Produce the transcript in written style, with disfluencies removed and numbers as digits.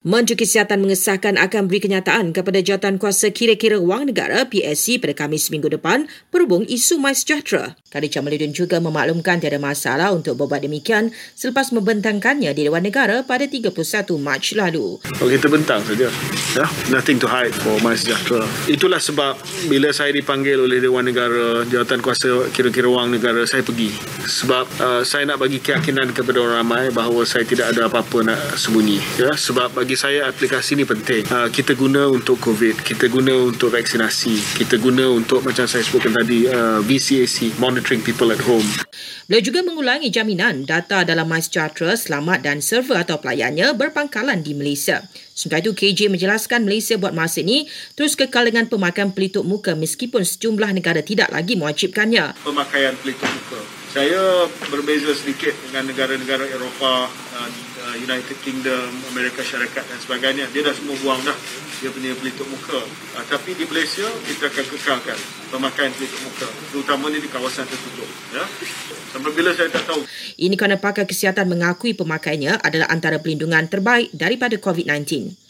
Menteri Kesihatan mengesahkan akan beri kenyataan kepada Jawatankuasa Kira-kira Wang Negara PSC pada Khamis minggu depan berhubung isu MySejahtera. Karin Chamaliden juga memaklumkan tiada masalah untuk berbuat demikian selepas membentangkannya di Dewan Negara pada 31 Mac lalu. Kita bentang saja. Nothing to hide for MySejahtera. Itulah sebab bila saya dipanggil oleh Dewan Negara, Jawatankuasa Kira-kira Wang Negara, saya pergi. Sebab saya nak bagi keyakinan kepada orang ramai bahawa saya tidak ada apa-apa nak sembunyi. Sebab bagi saya aplikasi ni penting. Kita guna untuk COVID, kita guna untuk vaksinasi, kita guna untuk macam saya sebutkan tadi BCAC, monitoring people at home. Beliau juga mengulangi jaminan data dalam MyChart selamat dan server atau pelayannya berpangkalan di Malaysia. Sementara itu, KJ menjelaskan Malaysia buat masa ini terus kekal dengan pemakaian pelitup muka meskipun sejumlah negara tidak lagi mewajibkannya. Pemakaian pelitup muka. Saya berbeza sedikit dengan negara-negara Eropah, United Kingdom, Amerika Syarikat dan sebagainya. Dia dah semua buang dah dia punya pelitup muka. Tapi di Malaysia, kita akan kekalkan pemakaian pelitup muka, terutamanya di kawasan tertutup. Sampai bila saya tak tahu. Ini kerana pakar kesihatan mengakui pemakaiannya adalah antara perlindungan terbaik daripada COVID-19.